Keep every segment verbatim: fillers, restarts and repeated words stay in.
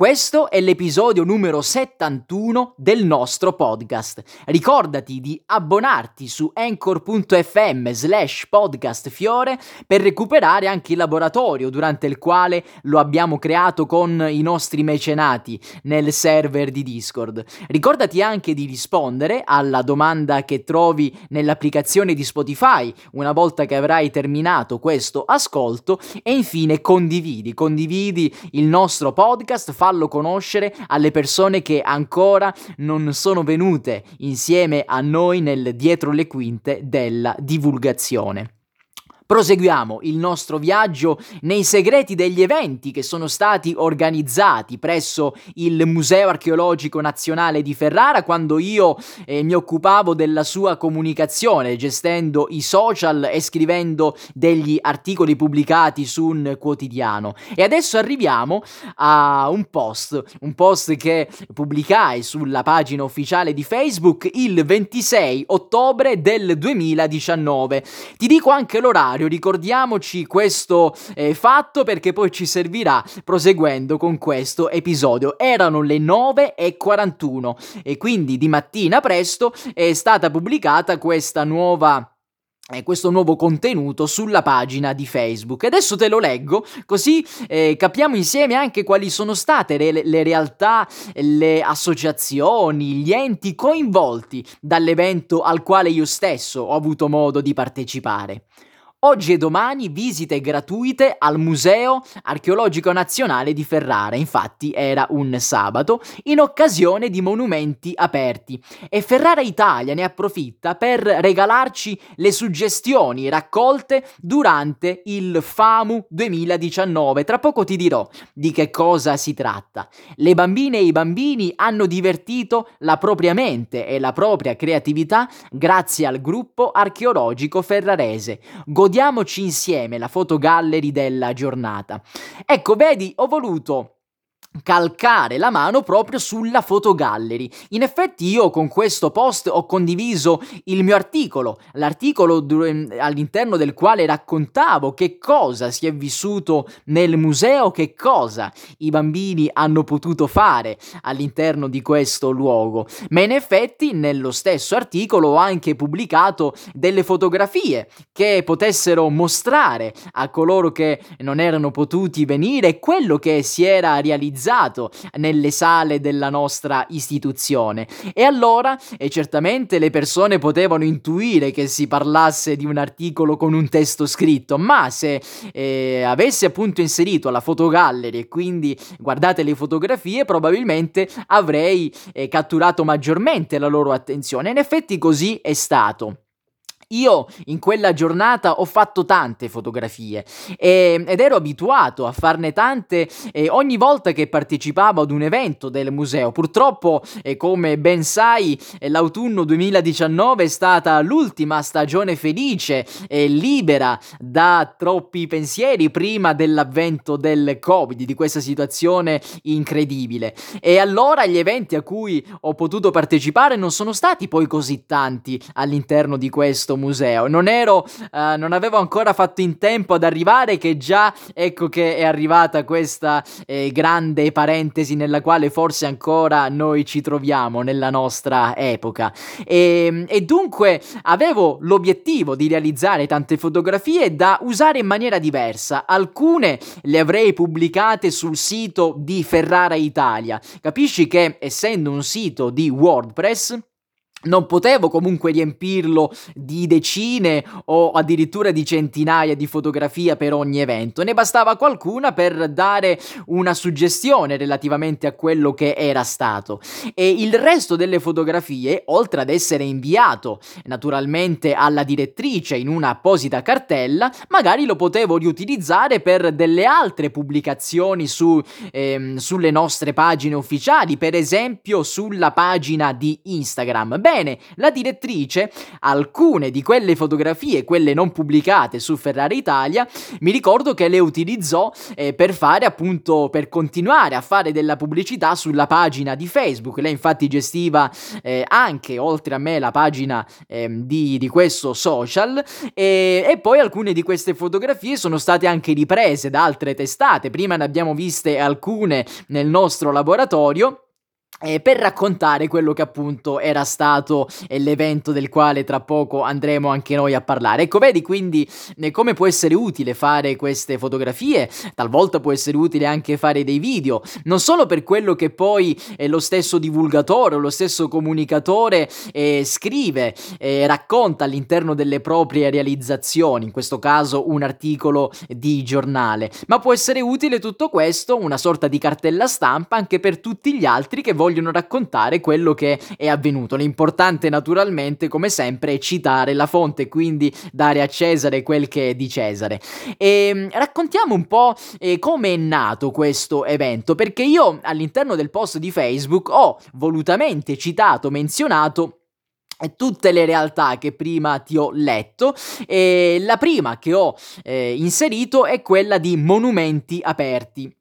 Questo è l'episodio numero settantuno del nostro podcast. Ricordati di abbonarti su anchor.fm slash podcast fiore per recuperare anche il laboratorio durante il quale lo abbiamo creato con i nostri mecenati nel server di Discord. Ricordati anche di rispondere alla domanda che trovi nell'applicazione di Spotify una volta che avrai terminato questo ascolto e infine condividi, condividi il nostro podcast, fallo conoscere alle persone che ancora non sono venute insieme a noi nel dietro le quinte della divulgazione. Proseguiamo il nostro viaggio nei segreti degli eventi che sono stati organizzati presso il Museo archeologico nazionale di Ferrara quando io eh, mi occupavo della sua comunicazione, gestendo i social e scrivendo degli articoli pubblicati su un quotidiano. E adesso arriviamo a un post, un post che pubblicai sulla pagina ufficiale di Facebook il ventisei ottobre del duemiladiciannove. Ti dico anche l'orario. Ricordiamoci questo eh, fatto perché poi ci servirà proseguendo con questo episodio. Erano le nove e quarantuno e quindi di mattina presto è stata pubblicata questa nuova eh, questo nuovo contenuto sulla pagina di Facebook. Adesso te lo leggo così eh, capiamo insieme anche quali sono state le, le realtà, le associazioni, gli enti coinvolti dall'evento al quale io stesso ho avuto modo di partecipare. Oggi e domani visite gratuite al Museo archeologico nazionale di Ferrara, infatti era un sabato, in occasione di Monumenti Aperti. E Ferrara Italia ne approfitta per regalarci le suggestioni raccolte durante il FAMU duemiladiciannove. Tra poco ti dirò di che cosa si tratta. Le bambine e i bambini hanno divertito la propria mente e la propria creatività grazie al gruppo archeologico ferrarese. Godiamoci insieme la fotogallery della giornata. Ecco, vedi, ho voluto calcare la mano proprio sulla fotogallery. In effetti io con questo post ho condiviso il mio articolo, l'articolo all'interno del quale raccontavo che cosa si è vissuto nel museo, che cosa i bambini hanno potuto fare all'interno di questo luogo. Ma in effetti nello stesso articolo ho anche pubblicato delle fotografie che potessero mostrare a coloro che non erano potuti venire quello che si era realizzato nelle sale della nostra istituzione. E allora e certamente le persone potevano intuire che si parlasse di un articolo con un testo scritto, ma se eh, avesse appunto inserito la fotogallery e quindi guardate le fotografie, probabilmente avrei eh, catturato maggiormente la loro attenzione. In effetti così è stato. Io in quella giornata ho fatto tante fotografie e, ed ero abituato a farne tante eh, ogni volta che partecipavo ad un evento del museo. Purtroppo, eh, come ben sai, eh, l'autunno duemiladiciannove è stata l'ultima stagione felice e eh, libera da troppi pensieri prima dell'avvento del Covid, di questa situazione incredibile. E allora gli eventi a cui ho potuto partecipare non sono stati poi così tanti all'interno di questo museo. Non ero, eh, non avevo ancora fatto in tempo ad arrivare che già ecco che è arrivata questa eh, grande parentesi nella quale forse ancora noi ci troviamo nella nostra epoca e, e dunque avevo l'obiettivo di realizzare tante fotografie da usare in maniera diversa. Alcune le avrei pubblicate sul sito di Ferrara Italia. Capisci che essendo un sito di WordPress non potevo comunque riempirlo di decine o addirittura di centinaia di fotografie per ogni evento, ne bastava qualcuna per dare una suggestione relativamente a quello che era stato. E il resto delle fotografie, oltre ad essere inviato naturalmente alla direttrice in una apposita cartella, magari lo potevo riutilizzare per delle altre pubblicazioni su, ehm, sulle nostre pagine ufficiali, per esempio sulla pagina di Instagram. Beh, Ebbene, la direttrice, alcune di quelle fotografie, quelle non pubblicate su Ferrara Italia, mi ricordo che le utilizzò eh, per fare appunto, per continuare a fare della pubblicità sulla pagina di Facebook. Lei infatti gestiva eh, anche, oltre a me, la pagina eh, di, di questo social e, e poi alcune di queste fotografie sono state anche riprese da altre testate. Prima ne abbiamo viste alcune nel nostro laboratorio per raccontare quello che appunto era stato l'evento del quale tra poco andremo anche noi a parlare. Ecco, vedi quindi come può essere utile fare queste fotografie, talvolta può essere utile anche fare dei video, non solo per quello che poi lo stesso divulgatore o lo stesso comunicatore eh, scrive, eh, racconta all'interno delle proprie realizzazioni, in questo caso un articolo di giornale, ma può essere utile tutto questo, una sorta di cartella stampa, anche per tutti gli altri che vogliono vogliono raccontare quello che è avvenuto. L'importante naturalmente, come sempre, è citare la fonte, quindi dare a Cesare quel che è di Cesare. E raccontiamo un po' eh, come è nato questo evento, perché io all'interno del post di Facebook ho volutamente citato, menzionato tutte le realtà che prima ti ho letto, e la prima che ho eh, inserito è quella di Monumenti Aperti.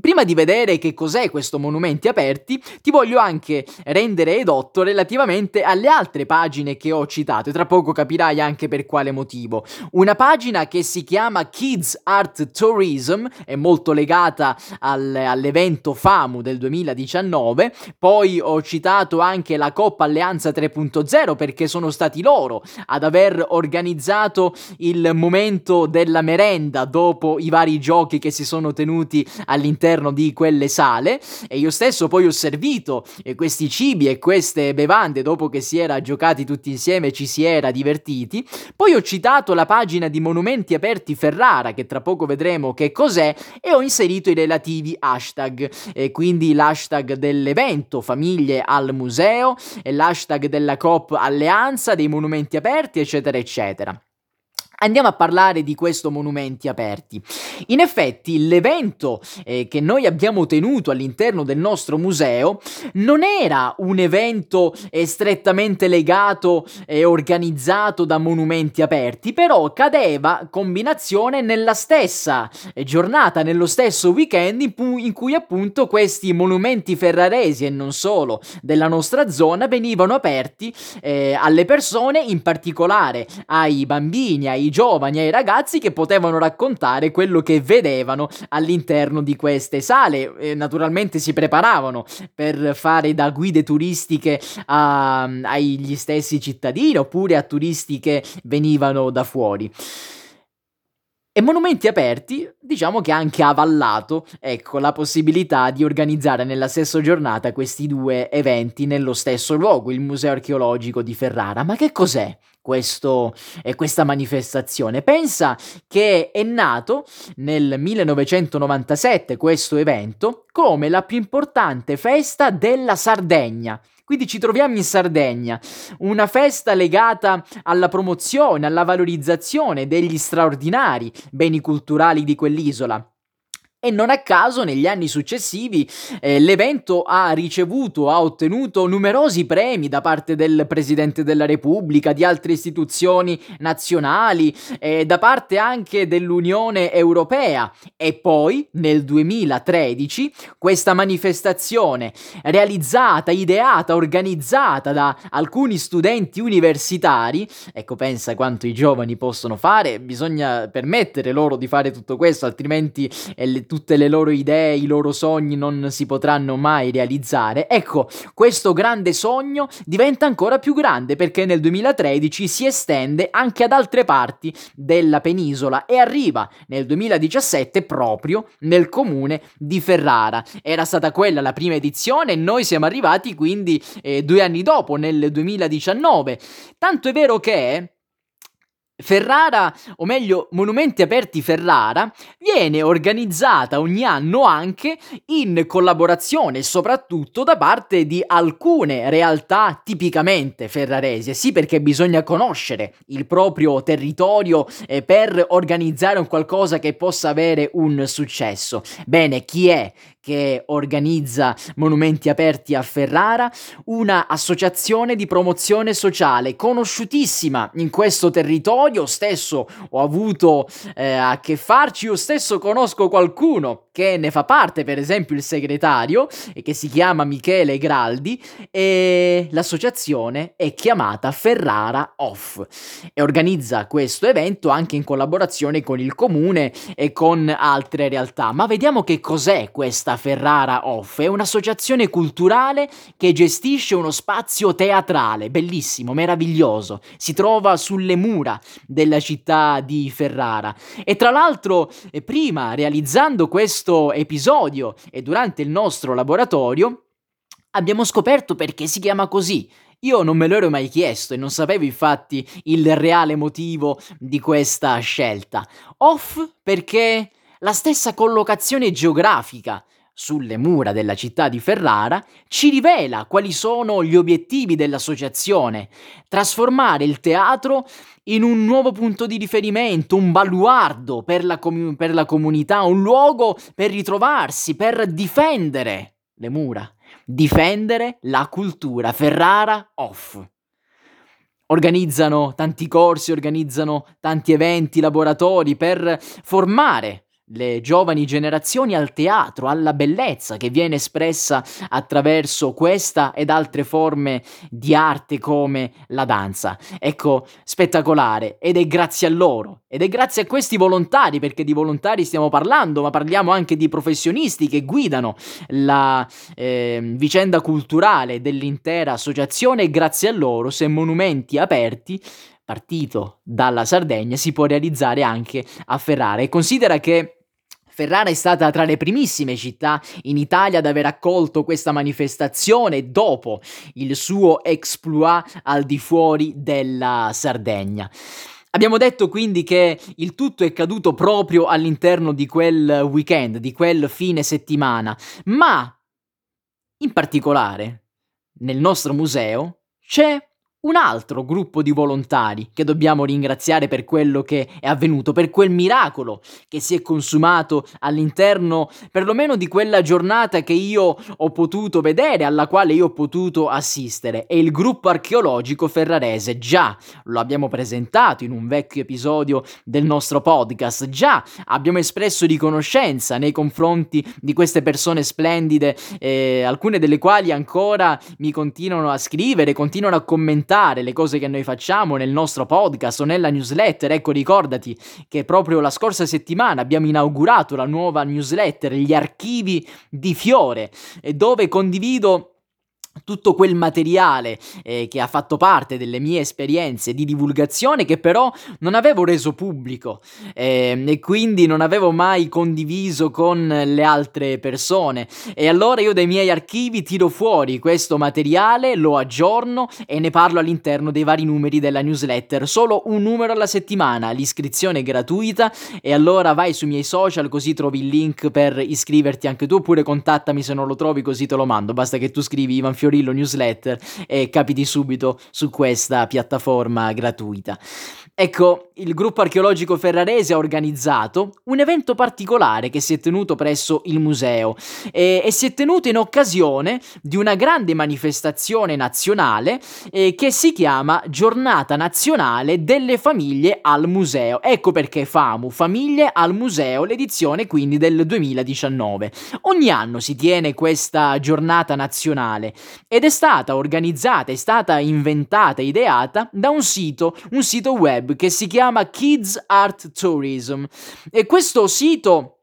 Prima di vedere che cos'è questo Monumenti Aperti, ti voglio anche rendere edotto relativamente alle altre pagine che ho citato, e tra poco capirai anche per quale motivo. Una pagina che si chiama Kids Art Tourism, è molto legata al, all'evento FAMU del duemiladiciannove, poi ho citato anche la Coppa Alleanza tre punto zero perché sono stati loro ad aver organizzato il momento della merenda dopo i vari giochi che si sono tenuti all'interno di quelle sale, e io stesso poi ho servito eh, questi cibi e queste bevande dopo che si era giocati tutti insieme, ci si era divertiti. Poi ho citato la pagina di Monumenti Aperti Ferrara, che tra poco vedremo che cos'è, e ho inserito i relativi hashtag, eh, quindi l'hashtag dell'evento Famiglie al Museo, e l'hashtag della Coop Alleanza, dei Monumenti Aperti, eccetera eccetera. Andiamo a parlare di questo Monumenti Aperti. In effetti l'evento eh, che noi abbiamo tenuto all'interno del nostro museo non era un evento eh, strettamente legato e eh, organizzato da Monumenti Aperti, però cadeva combinazione nella stessa eh, giornata, nello stesso weekend in, pu- in cui appunto questi monumenti ferraresi e non solo della nostra zona venivano aperti eh, alle persone, in particolare ai bambini, ai giovani, ai ragazzi, che potevano raccontare quello che vedevano all'interno di queste sale. E naturalmente si preparavano per fare da guide turistiche a, agli stessi cittadini oppure a turisti che venivano da fuori. E Monumenti Aperti, diciamo che ha anche avallato, ecco, la possibilità di organizzare nella stessa giornata questi due eventi nello stesso luogo, il Museo archeologico di Ferrara. Ma che cos'è questo, eh, questa manifestazione? Pensa che è nato nel millenovecentonovantasette questo evento come la più importante festa della Sardegna. Quindi ci troviamo in Sardegna, una festa legata alla promozione, alla valorizzazione degli straordinari beni culturali di quell'isola. E non a caso negli anni successivi eh, l'evento ha ricevuto, ha ottenuto numerosi premi da parte del Presidente della Repubblica, di altre istituzioni nazionali, eh, da parte anche dell'Unione Europea. E poi nel duemilatredici questa manifestazione, realizzata, ideata, organizzata da alcuni studenti universitari, ecco, pensa quanto i giovani possono fare, bisogna permettere loro di fare tutto questo, altrimenti eh, le, tutte le loro idee, i loro sogni non si potranno mai realizzare. Ecco, questo grande sogno diventa ancora più grande perché nel duemilatredici si estende anche ad altre parti della penisola e arriva nel duemiladiciassette proprio nel comune di Ferrara. Era stata quella la prima edizione e noi siamo arrivati quindi eh, due anni dopo, nel duemiladiciannove. Tanto è vero che Ferrara, o meglio Monumenti Aperti Ferrara, viene organizzata ogni anno anche in collaborazione soprattutto da parte di alcune realtà tipicamente ferraresi, sì, perché bisogna conoscere il proprio territorio eh, per organizzare un qualcosa che possa avere un successo. Bene, chi è che organizza Monumenti Aperti a Ferrara? Una associazione di promozione sociale conosciutissima in questo territorio. Io stesso ho avuto eh, a che farci, io stesso conosco qualcuno che ne fa parte, per esempio il segretario, e che si chiama Michele Graldi, e l'associazione è chiamata Ferrara Off e organizza questo evento anche in collaborazione con il comune e con altre realtà. Ma vediamo che cos'è questa Ferrara Off. È un'associazione culturale che gestisce uno spazio teatrale bellissimo, meraviglioso, si trova sulle mura della città di Ferrara. E tra l'altro, prima, realizzando questo episodio e durante il nostro laboratorio, abbiamo scoperto perché si chiama così. Io non me lo ero mai chiesto e non sapevo infatti il reale motivo di questa scelta. Off perché la stessa collocazione geografica sulle mura della città di Ferrara ci rivela quali sono gli obiettivi dell'associazione: trasformare il teatro in un nuovo punto di riferimento, un baluardo per la, com- per la comunità, un luogo per ritrovarsi, per difendere le mura, difendere la cultura. Ferrara Off. Organizzano tanti corsi, organizzano tanti eventi, laboratori per formare le giovani generazioni al teatro, alla bellezza che viene espressa attraverso questa ed altre forme di arte come la danza. Ecco, spettacolare, ed è grazie a loro, ed è grazie a questi volontari, perché di volontari stiamo parlando, ma parliamo anche di professionisti che guidano la eh, vicenda culturale dell'intera associazione, e grazie a loro se Monumenti Aperti, partito dalla Sardegna, si può realizzare anche a Ferrara. E considera che Ferrara è stata tra le primissime città in Italia ad aver accolto questa manifestazione dopo il suo exploit al di fuori della Sardegna. Abbiamo detto quindi che il tutto è caduto proprio all'interno di quel weekend, di quel fine settimana, ma in particolare nel nostro museo c'è un altro gruppo di volontari che dobbiamo ringraziare per quello che è avvenuto, per quel miracolo che si è consumato all'interno perlomeno di quella giornata che io ho potuto vedere, alla quale io ho potuto assistere. È il gruppo archeologico ferrarese. Già lo abbiamo presentato in un vecchio episodio del nostro podcast, già abbiamo espresso riconoscenza nei confronti di queste persone splendide, eh, alcune delle quali ancora mi continuano a scrivere, continuano a commentare le cose che noi facciamo nel nostro podcast o nella newsletter. Ecco, ricordati che proprio la scorsa settimana abbiamo inaugurato la nuova newsletter Gli Archivi di Fiore, dove condivido tutto quel materiale eh, che ha fatto parte delle mie esperienze di divulgazione, che però non avevo reso pubblico eh, e quindi non avevo mai condiviso con le altre persone. E allora io dai miei archivi tiro fuori questo materiale, lo aggiorno e ne parlo all'interno dei vari numeri della newsletter. Solo un numero alla settimana, l'iscrizione è gratuita, e allora vai sui miei social così trovi il link per iscriverti anche tu, oppure contattami se non lo trovi così te lo mando. Basta che tu scrivi Ivan Fiore Fiorillo newsletter e capiti subito su questa piattaforma gratuita. Ecco, il gruppo archeologico ferrarese ha organizzato un evento particolare che si è tenuto presso il museo e, e si è tenuto in occasione di una grande manifestazione nazionale eh, che si chiama Giornata Nazionale delle Famiglie al Museo. Ecco perché FAMU, Famiglie al Museo, l'edizione quindi del duemiladiciannove. Ogni anno si tiene questa giornata nazionale ed è stata organizzata, è stata inventata, ideata da un sito, un sito web che si chiama Kids Art Tourism, e questo sito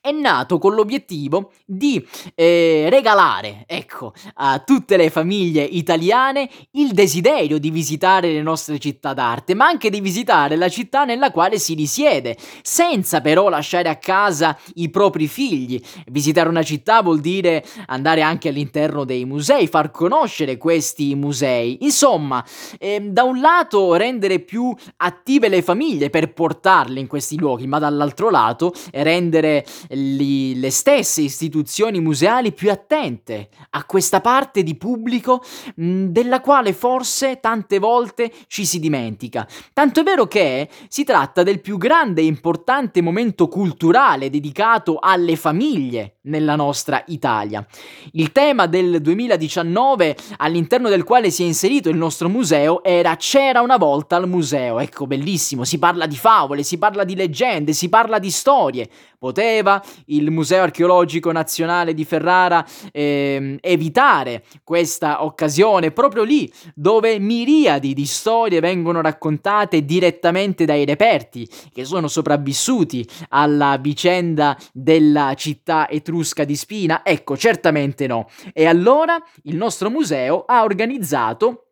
è nato con l'obiettivo di eh, regalare, ecco, a tutte le famiglie italiane il desiderio di visitare le nostre città d'arte, ma anche di visitare la città nella quale si risiede, senza però lasciare a casa i propri figli. Visitare una città vuol dire andare anche all'interno dei musei, far conoscere questi musei. Insomma, eh, da un lato rendere più attive le famiglie per portarle in questi luoghi, ma dall'altro lato rendere le stesse istituzioni museali più attente a questa parte di pubblico mh, della quale forse tante volte ci si dimentica. Tanto è vero che si tratta del più grande e importante momento culturale dedicato alle famiglie nella nostra Italia. Il tema del duemiladiciannove, all'interno del quale si è inserito il nostro museo, era "C'era una volta al museo". Ecco, bellissimo, si parla di favole, si parla di leggende, si parla di storie. Poteva il Museo archeologico nazionale di Ferrara eh, evitare questa occasione, proprio lì dove miriadi di storie vengono raccontate direttamente dai reperti che sono sopravvissuti alla vicenda della città etrusca di Spina? Ecco, certamente no. E allora il nostro museo ha organizzato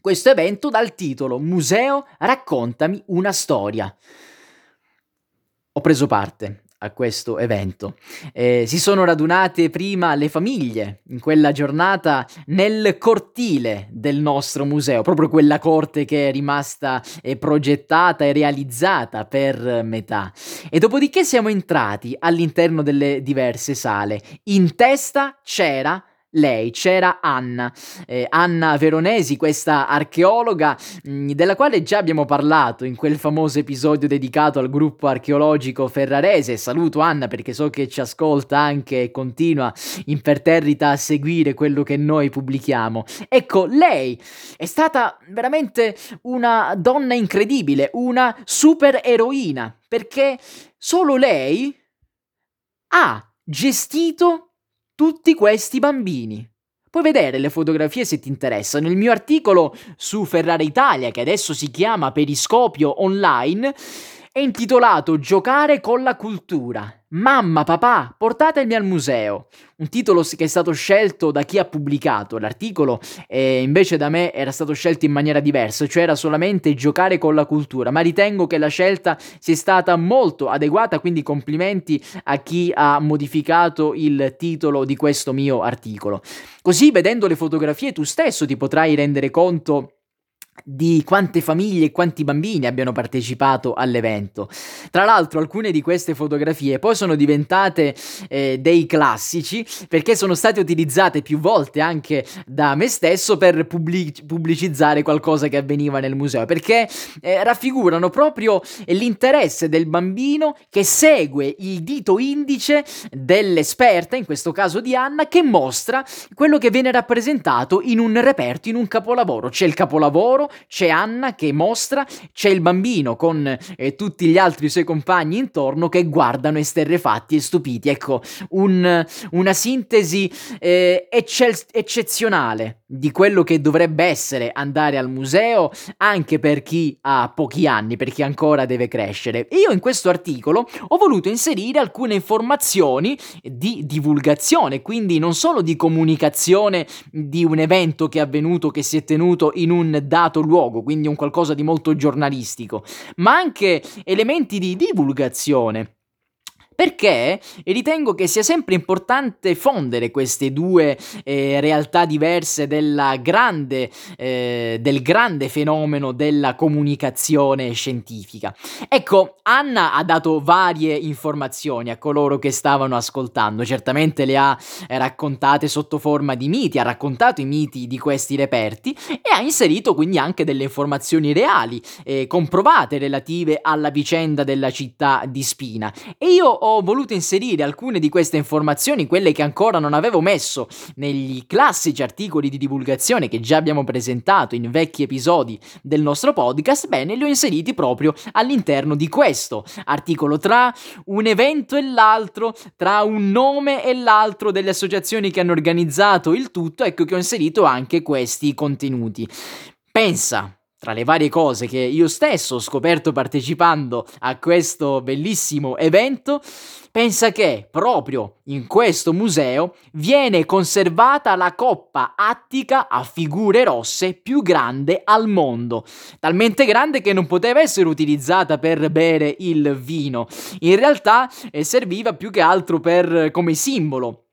questo evento dal titolo "Museo, raccontami una storia". Ho preso parte a questo evento. Eh, si sono radunate prima le famiglie in quella giornata nel cortile del nostro museo, proprio quella corte che è rimasta eh, progettata e realizzata per metà, e dopodiché siamo entrati all'interno delle diverse sale. In testa c'era lei, c'era Anna, eh, Anna Veronesi, questa archeologa mh, della quale già abbiamo parlato in quel famoso episodio dedicato al gruppo archeologico ferrarese. Saluto Anna perché so che ci ascolta anche e continua imperterrita a seguire quello che noi pubblichiamo. Ecco, lei è stata veramente una donna incredibile, una supereroina, perché solo lei ha gestito tutti questi bambini. Puoi vedere le fotografie se ti interessa nel mio articolo su Ferrara Italia, che adesso si chiama Periscopio Online, è intitolato "Giocare con la cultura. Mamma, papà, portatemi al museo". Un titolo che è stato scelto da chi ha pubblicato l'articolo, eh, invece da me era stato scelto in maniera diversa, cioè era solamente "Giocare con la cultura", ma ritengo che la scelta sia stata molto adeguata, quindi complimenti a chi ha modificato il titolo di questo mio articolo. Così, vedendo le fotografie, tu stesso ti potrai rendere conto di quante famiglie e quanti bambini abbiano partecipato all'evento. Tra l'altro, alcune di queste fotografie poi sono diventate eh, dei classici, perché sono state utilizzate più volte anche da me stesso per pubblic- pubblicizzare qualcosa che avveniva nel museo, perché eh, raffigurano proprio l'interesse del bambino che segue il dito indice dell'esperta, in questo caso di Anna, che mostra quello che viene rappresentato in un reperto, in un capolavoro. C'è il capolavoro, c'è Anna che mostra, c'è il bambino con eh, tutti gli altri suoi compagni intorno che guardano esterrefatti e stupiti. Ecco, un, una sintesi eh, eccel- eccezionale di quello che dovrebbe essere andare al museo anche per chi ha pochi anni, per chi ancora deve crescere. E io in questo articolo ho voluto inserire alcune informazioni di divulgazione, quindi non solo di comunicazione di un evento che è avvenuto, che si è tenuto in un dato luogo, quindi un qualcosa di molto giornalistico, ma anche elementi di divulgazione, perché ritengo che sia sempre importante fondere queste due eh, realtà diverse della grande, eh, del grande fenomeno della comunicazione scientifica. Ecco, Anna ha dato varie informazioni a coloro che stavano ascoltando, certamente le ha raccontate sotto forma di miti, ha raccontato i miti di questi reperti e ha inserito quindi anche delle informazioni reali, eh, comprovate, relative alla vicenda della città di Spina. E io ho voluto inserire alcune di queste informazioni, quelle che ancora non avevo messo negli classici articoli di divulgazione che già abbiamo presentato in vecchi episodi del nostro podcast. Bene, li ho inseriti proprio all'interno di questo articolo. Tra un evento e l'altro, tra un nome e l'altro delle associazioni che hanno organizzato il tutto, ecco che ho inserito anche questi contenuti. Pensa Tra le varie cose che io stesso ho scoperto partecipando a questo bellissimo evento, pensa che proprio in questo museo viene conservata la coppa attica a figure rosse più grande al mondo, talmente grande che non poteva essere utilizzata per bere il vino, in realtà eh, serviva più che altro per, come simbolo,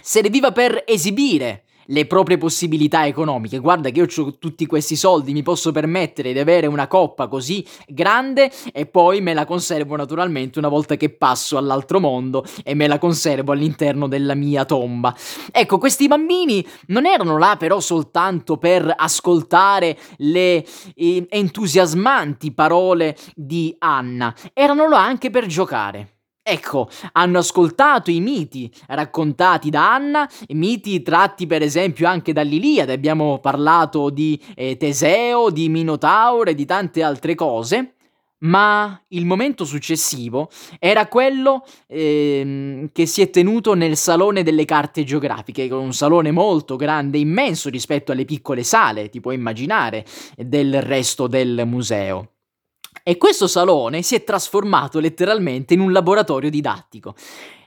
serviva per esibire le proprie possibilità economiche. Guarda che io ho tutti questi soldi, mi posso permettere di avere una coppa così grande e poi me la conservo naturalmente una volta che passo all'altro mondo e me la conservo all'interno della mia tomba. Ecco, questi bambini non erano là però soltanto per ascoltare le eh, entusiasmanti parole di Anna, erano là anche per giocare. Ecco, hanno ascoltato i miti raccontati da Anna, miti tratti per esempio anche dall'Iliade, abbiamo parlato di eh, Teseo, di Minotauro e di tante altre cose, ma il momento successivo era quello eh, che si è tenuto nel Salone delle Carte Geografiche, un salone molto grande, immenso rispetto alle piccole sale, ti puoi immaginare, del resto del museo. E questo salone si è trasformato letteralmente in un laboratorio didattico.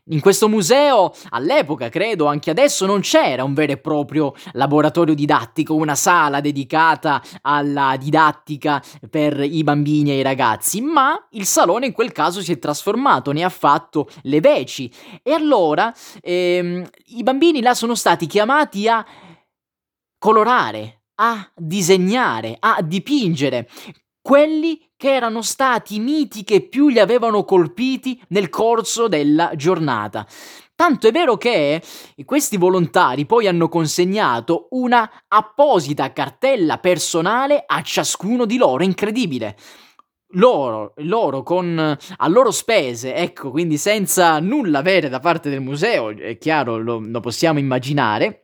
In questo museo, all'epoca credo, anche adesso, non c'era un vero e proprio laboratorio didattico, una sala dedicata alla didattica per i bambini e i ragazzi, ma il salone in quel caso si è trasformato, ne ha fatto le veci. E allora ehm, i bambini là sono stati chiamati a colorare, a disegnare, a dipingere quelli che erano stati i miti che più li avevano colpiti nel corso della giornata. Tanto è vero che questi volontari poi hanno consegnato una apposita cartella personale a ciascuno di loro, incredibile. Loro, loro con a loro spese, ecco, quindi senza nulla avere da parte del museo, è chiaro, lo, lo possiamo immaginare.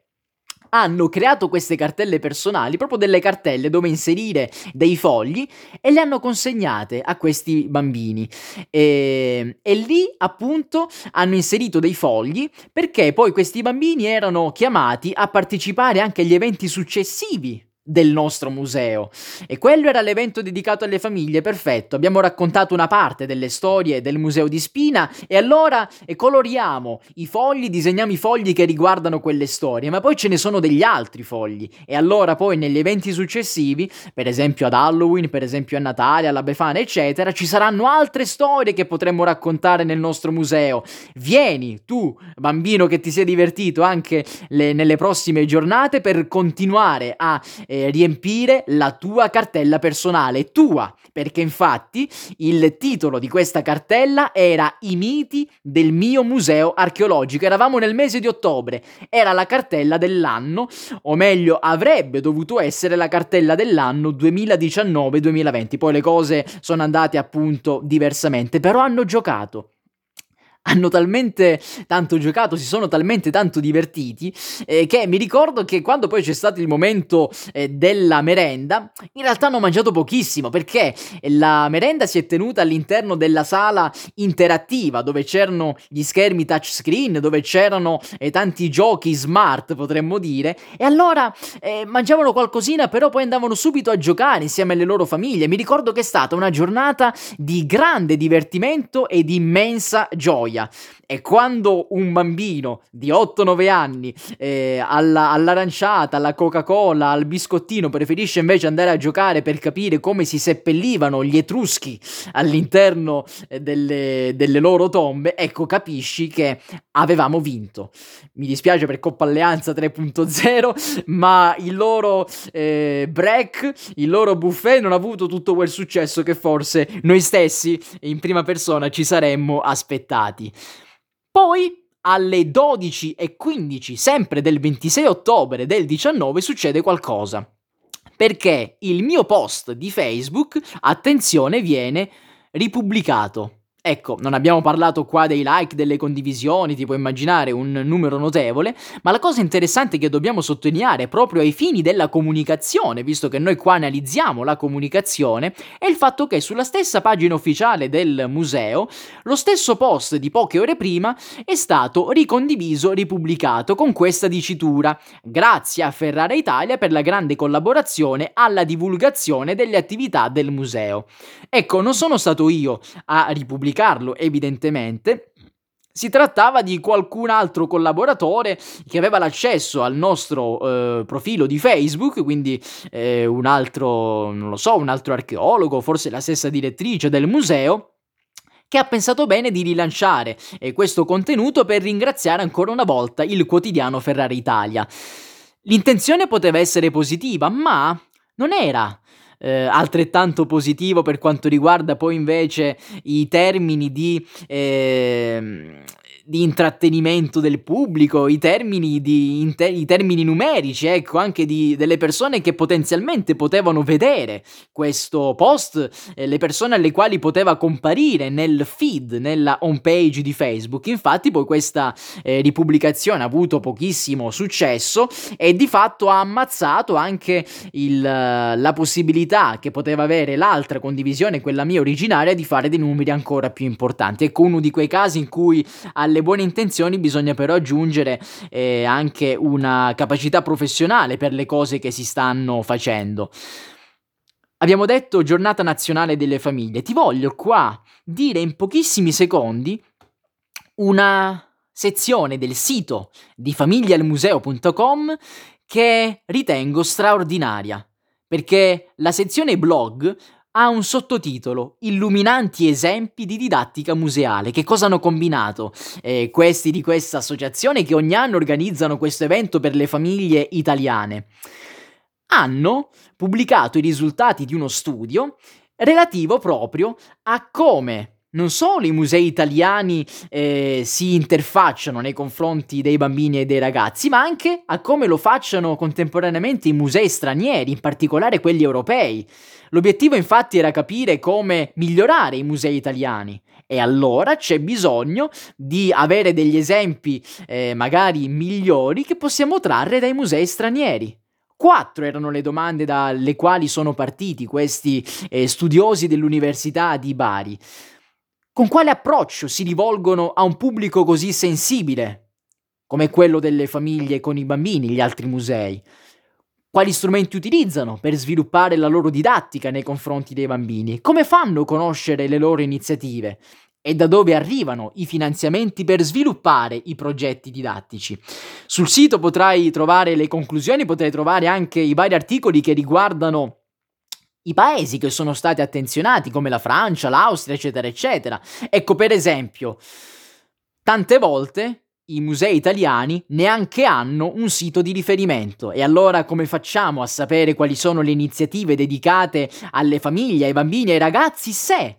Hanno creato queste cartelle personali, proprio delle cartelle dove inserire dei fogli, e le hanno consegnate a questi bambini e, e lì appunto hanno inserito dei fogli, perché poi questi bambini erano chiamati a partecipare anche agli eventi successivi del nostro museo. E quello era l'evento dedicato alle famiglie, perfetto, abbiamo raccontato una parte delle storie del museo di Spina e allora coloriamo i fogli, disegniamo i fogli che riguardano quelle storie, ma poi ce ne sono degli altri fogli e allora poi negli eventi successivi, per esempio ad Halloween, per esempio a Natale, alla Befana eccetera, ci saranno altre storie che potremmo raccontare nel nostro museo. Vieni tu bambino che ti sei divertito anche le, nelle prossime giornate per continuare a eh, riempire la tua cartella personale, tua, perché infatti il titolo di questa cartella era I miti del mio museo archeologico. Eravamo nel mese di ottobre, era la cartella dell'anno, o meglio avrebbe dovuto essere la cartella dell'anno duemiladiciannove duemilaventi, poi le cose sono andate appunto diversamente, però hanno giocato. Hanno talmente tanto giocato, si sono talmente tanto divertiti, eh, che mi ricordo che quando poi c'è stato il momento eh, della merenda, in realtà hanno mangiato pochissimo, perché la merenda si è tenuta all'interno della sala interattiva, dove c'erano gli schermi touchscreen, dove c'erano eh, tanti giochi smart, potremmo dire, e allora eh, mangiavano qualcosina, però poi andavano subito a giocare insieme alle loro famiglie. Mi ricordo che è stata una giornata di grande divertimento e di immensa gioia. E quando un bambino di otto nove anni eh, alla, all'aranciata, alla Coca-Cola, al biscottino preferisce invece andare a giocare per capire come si seppellivano gli Etruschi all'interno delle, delle loro tombe, ecco, capisci che avevamo vinto. Mi dispiace per Coppa Alleanza tre punto zero, ma il loro eh, break, il loro buffet non ha avuto tutto quel successo che forse noi stessi in prima persona ci saremmo aspettati. Poi alle dodici e quindici, sempre del ventisei ottobre del diciannove, succede qualcosa, perché il mio post di Facebook, attenzione, viene ripubblicato. Ecco, non abbiamo parlato qua dei like, delle condivisioni, ti puoi immaginare un numero notevole, ma la cosa interessante che dobbiamo sottolineare proprio ai fini della comunicazione, visto che noi qua analizziamo la comunicazione, è il fatto che sulla stessa pagina ufficiale del museo lo stesso post di poche ore prima è stato ricondiviso, ripubblicato con questa dicitura: grazie a Ferrara Italia per la grande collaborazione alla divulgazione delle attività del museo. Ecco, non sono stato io a ripubblicare, evidentemente si trattava di qualcun altro collaboratore che aveva l'accesso al nostro eh, profilo di Facebook, quindi eh, un altro, non lo so, un altro archeologo, forse la stessa direttrice del museo, che ha pensato bene di rilanciare eh, questo contenuto per ringraziare ancora una volta il quotidiano Ferrara Italia. L'intenzione poteva essere positiva, ma non era Eh, altrettanto positivo per quanto riguarda poi invece i termini di, eh, di intrattenimento del pubblico, i termini, di, inter- i termini numerici, ecco, anche di, delle persone che potenzialmente potevano vedere questo post, eh, le persone alle quali poteva comparire nel feed, nella home page di Facebook. Infatti poi questa eh, ripubblicazione ha avuto pochissimo successo e di fatto ha ammazzato anche il, la possibilità che poteva avere l'altra condivisione, quella mia originaria, di fare dei numeri ancora più importanti. Ecco uno di quei casi in cui alle buone intenzioni bisogna però aggiungere eh, anche una capacità professionale per le cose che si stanno facendo. Abbiamo detto Giornata Nazionale delle Famiglie. Ti voglio qua dire in pochissimi secondi una sezione del sito di famiglia al museo punto com che ritengo straordinaria, perché la sezione blog ha un sottotitolo: illuminanti esempi di didattica museale. Che cosa hanno combinato eh, questi di questa associazione che ogni anno organizzano questo evento per le famiglie italiane? Hanno pubblicato i risultati di uno studio relativo proprio a come non solo i musei italiani eh, si interfacciano nei confronti dei bambini e dei ragazzi, ma anche a come lo facciano contemporaneamente i musei stranieri, in particolare quelli europei. L'obiettivo infatti era capire come migliorare i musei italiani, e allora c'è bisogno di avere degli esempi eh, magari migliori che possiamo trarre dai musei stranieri. Quattro erano le domande dalle quali sono partiti questi eh, studiosi dell'Università di Bari. Con quale approccio si rivolgono a un pubblico così sensibile come quello delle famiglie con i bambini, gli altri musei? Quali strumenti utilizzano per sviluppare la loro didattica nei confronti dei bambini? Come fanno a conoscere le loro iniziative? E da dove arrivano i finanziamenti per sviluppare i progetti didattici? Sul sito potrai trovare le conclusioni, potrai trovare anche i vari articoli che riguardano i paesi che sono stati attenzionati, come la Francia, l'Austria, eccetera, eccetera. Ecco, per esempio, tante volte i musei italiani neanche hanno un sito di riferimento. E allora come facciamo a sapere quali sono le iniziative dedicate alle famiglie, ai bambini e ai ragazzi se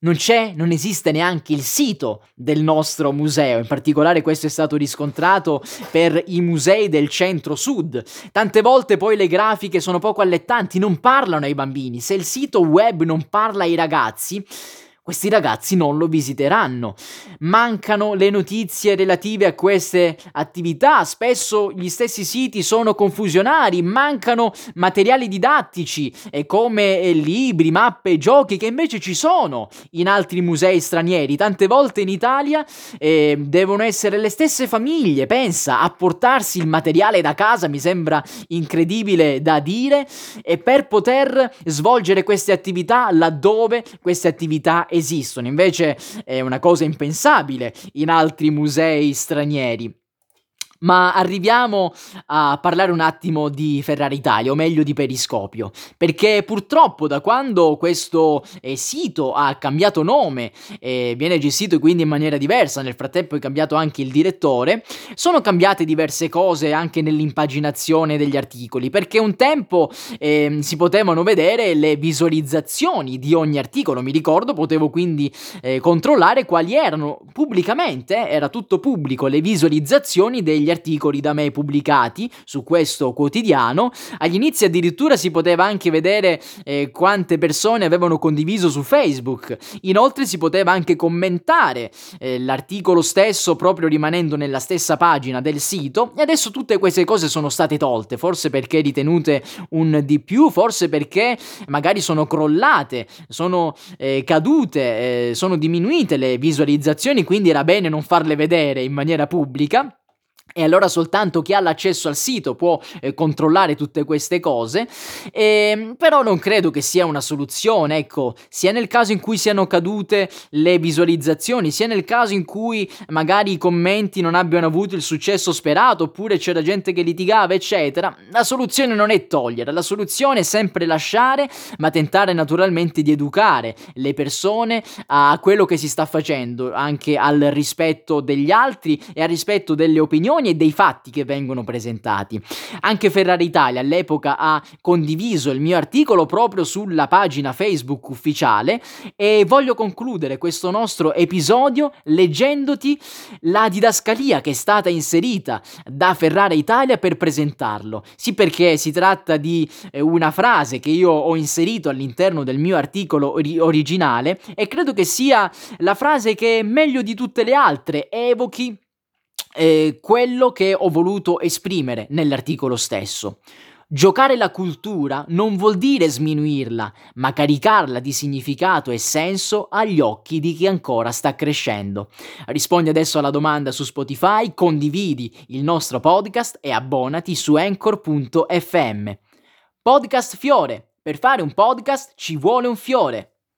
non c'è, non esiste neanche il sito del nostro museo? In particolare questo è stato riscontrato per i musei del centro-sud. Tante volte poi le grafiche sono poco allettanti, non parlano ai bambini. Se il sito web non parla ai ragazzi, questi ragazzi non lo visiteranno. Mancano le notizie relative a queste attività, spesso gli stessi siti sono confusionari, mancano materiali didattici eh, come eh, libri, mappe, giochi che invece ci sono in altri musei stranieri. Tante volte in Italia eh, devono essere le stesse famiglie, pensa, a portarsi il materiale da casa, mi sembra incredibile da dire, e per poter svolgere queste attività laddove queste attività esistono. Invece è una cosa impensabile in altri musei stranieri. Ma arriviamo a parlare un attimo di Ferrara Italia, o meglio di Periscopio, perché purtroppo da quando questo eh, sito ha cambiato nome e eh, viene gestito quindi in maniera diversa, nel frattempo è cambiato anche il direttore, sono cambiate diverse cose anche nell'impaginazione degli articoli, perché un tempo eh, si potevano vedere le visualizzazioni di ogni articolo. Mi ricordo, potevo quindi eh, controllare quali erano pubblicamente, eh, era tutto pubblico, le visualizzazioni degli degli articoli da me pubblicati su questo quotidiano. Agli inizi addirittura si poteva anche vedere eh, quante persone avevano condiviso su Facebook. Inoltre si poteva anche commentare eh, l'articolo stesso proprio rimanendo nella stessa pagina del sito, e adesso tutte queste cose sono state tolte, forse perché ritenute un di più, forse perché magari sono crollate, sono eh, cadute, eh, sono diminuite le visualizzazioni, quindi era bene non farle vedere in maniera pubblica. E allora soltanto chi ha l'accesso al sito può eh, controllare tutte queste cose, e, però non credo che sia una soluzione, ecco, sia nel caso in cui siano cadute le visualizzazioni, sia nel caso in cui magari i commenti non abbiano avuto il successo sperato, oppure c'era gente che litigava, eccetera. La soluzione non è togliere, la soluzione è sempre lasciare, ma tentare naturalmente di educare le persone a quello che si sta facendo, anche al rispetto degli altri e al rispetto delle opinioni e dei fatti che vengono presentati. Anche Ferrara Italia all'epoca ha condiviso il mio articolo proprio sulla pagina Facebook ufficiale, e voglio concludere questo nostro episodio leggendoti la didascalia che è stata inserita da Ferrara Italia per presentarlo. Sì, perché si tratta di una frase che io ho inserito all'interno del mio articolo ori- originale e credo che sia la frase che meglio di tutte le altre evochi Eh, quello che ho voluto esprimere nell'articolo stesso. Giocare la cultura non vuol dire sminuirla, ma caricarla di significato e senso agli occhi di chi ancora sta crescendo. Rispondi adesso alla domanda su Spotify, condividi il nostro podcast e abbonati su anchor punto effe emme. Podcast Fiore. Per fare un podcast ci vuole un fiore.